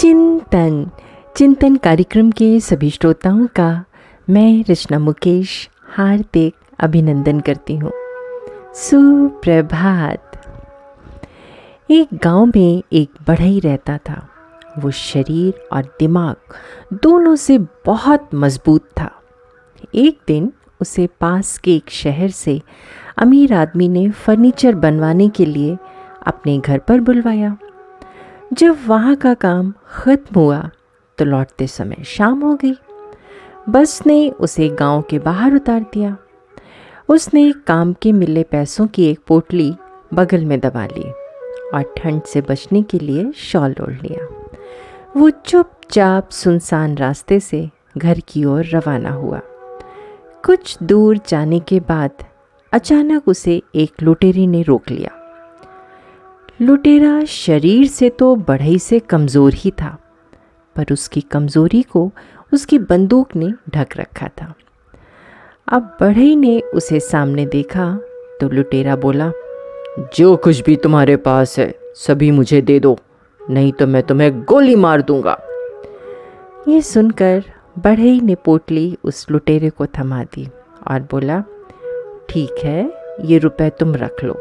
चिंतन चिंतन कार्यक्रम के सभी श्रोताओं का मैं रचना मुकेश हार्दिक अभिनंदन करती हूँ। सुप्रभात। एक गांव में एक बढ़ई रहता था। वो शरीर और दिमाग दोनों से बहुत मजबूत था। एक दिन उसे पास के एक शहर से अमीर आदमी ने फर्नीचर बनवाने के लिए अपने घर पर बुलवाया। जब वहाँ का काम ख़त्म हुआ तो लौटते समय शाम हो गई। बस ने उसे गांव के बाहर उतार दिया। उसने काम के मिले पैसों की एक पोटली बगल में दबा ली और ठंड से बचने के लिए शॉल ओढ़ लिया। वो चुपचाप सुनसान रास्ते से घर की ओर रवाना हुआ। कुछ दूर जाने के बाद अचानक उसे एक लुटेरे ने रोक लिया। लुटेरा शरीर से तो बढ़ई से कमज़ोर ही था, पर उसकी कमज़ोरी को उसकी बंदूक ने ढक रखा था। अब बढ़ई ने उसे सामने देखा तो लुटेरा बोला, जो कुछ भी तुम्हारे पास है सभी मुझे दे दो, नहीं तो मैं तुम्हें गोली मार दूंगा। ये सुनकर बढ़ई ने पोटली उस लुटेरे को थमा दी और बोला, ठीक है, ये रुपए तुम रख लो,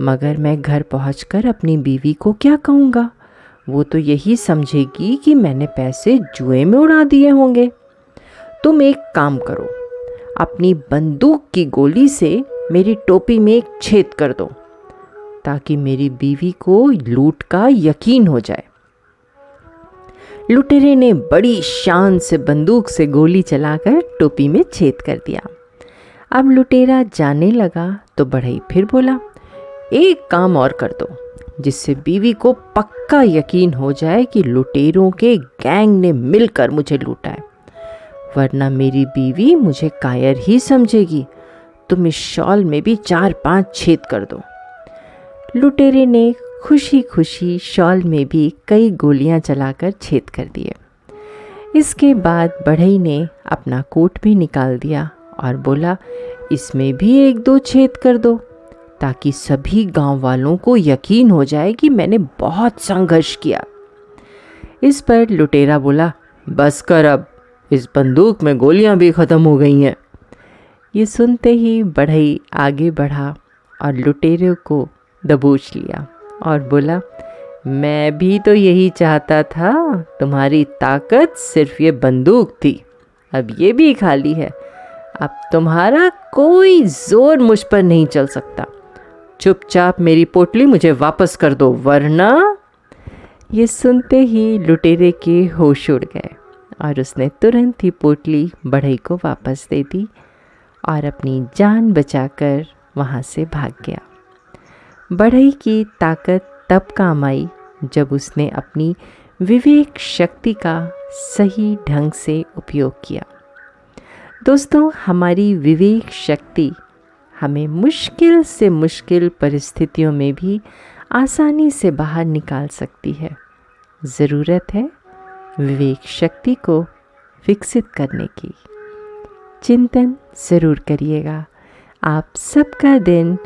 मगर मैं घर पहुंचकर अपनी बीवी को क्या कहूँगा? वो तो यही समझेगी कि मैंने पैसे जुए में उड़ा दिए होंगे। तुम एक काम करो, अपनी बंदूक की गोली से मेरी टोपी में एक छेद कर दो ताकि मेरी बीवी को लूट का यकीन हो जाए। लुटेरे ने बड़ी शान से बंदूक से गोली चलाकर टोपी में छेद कर दिया। अब लुटेरा जाने लगा तो बढ़ई फिर बोला, एक काम और कर दो जिससे बीवी को पक्का यकीन हो जाए कि लुटेरों के गैंग ने मिलकर मुझे लूटा है, वरना मेरी बीवी मुझे कायर ही समझेगी। तुम इस शॉल में भी 4-5 छेद कर दो। लुटेरे ने खुशी खुशी शॉल में भी कई गोलियां चलाकर छेद कर दिए। इसके बाद बढ़ई ने अपना कोट भी निकाल दिया और बोला, इसमें भी 1-2 छेद कर दो ताकि सभी गांव वालों को यकीन हो जाए कि मैंने बहुत संघर्ष किया। इस पर लुटेरा बोला, बस कर, अब इस बंदूक में गोलियां भी ख़त्म हो गई हैं। ये सुनते ही बढ़ई आगे बढ़ा और लुटेरे को दबोच लिया और बोला, मैं भी तो यही चाहता था, तुम्हारी ताकत सिर्फ ये बंदूक थी, अब ये भी खाली है। अब तुम्हारा कोई जोर मुझ पर नहीं चल सकता। चुपचाप मेरी पोटली मुझे वापस कर दो, वरना। ये सुनते ही लुटेरे के होश उड़ गए और उसने तुरंत ही पोटली बढ़ई को वापस दे दी और अपनी जान बचाकर वहाँ से भाग गया। बढ़ई की ताकत तब काम आई जब उसने अपनी विवेक शक्ति का सही ढंग से उपयोग किया। दोस्तों, हमारी विवेक शक्ति हमें मुश्किल से मुश्किल परिस्थितियों में भी आसानी से बाहर निकाल सकती है। ज़रूरत है विवेक शक्ति को विकसित करने की। चिंतन ज़रूर करिएगा। आप सबका दिन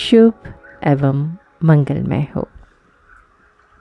शुभ एवं मंगलमय हो।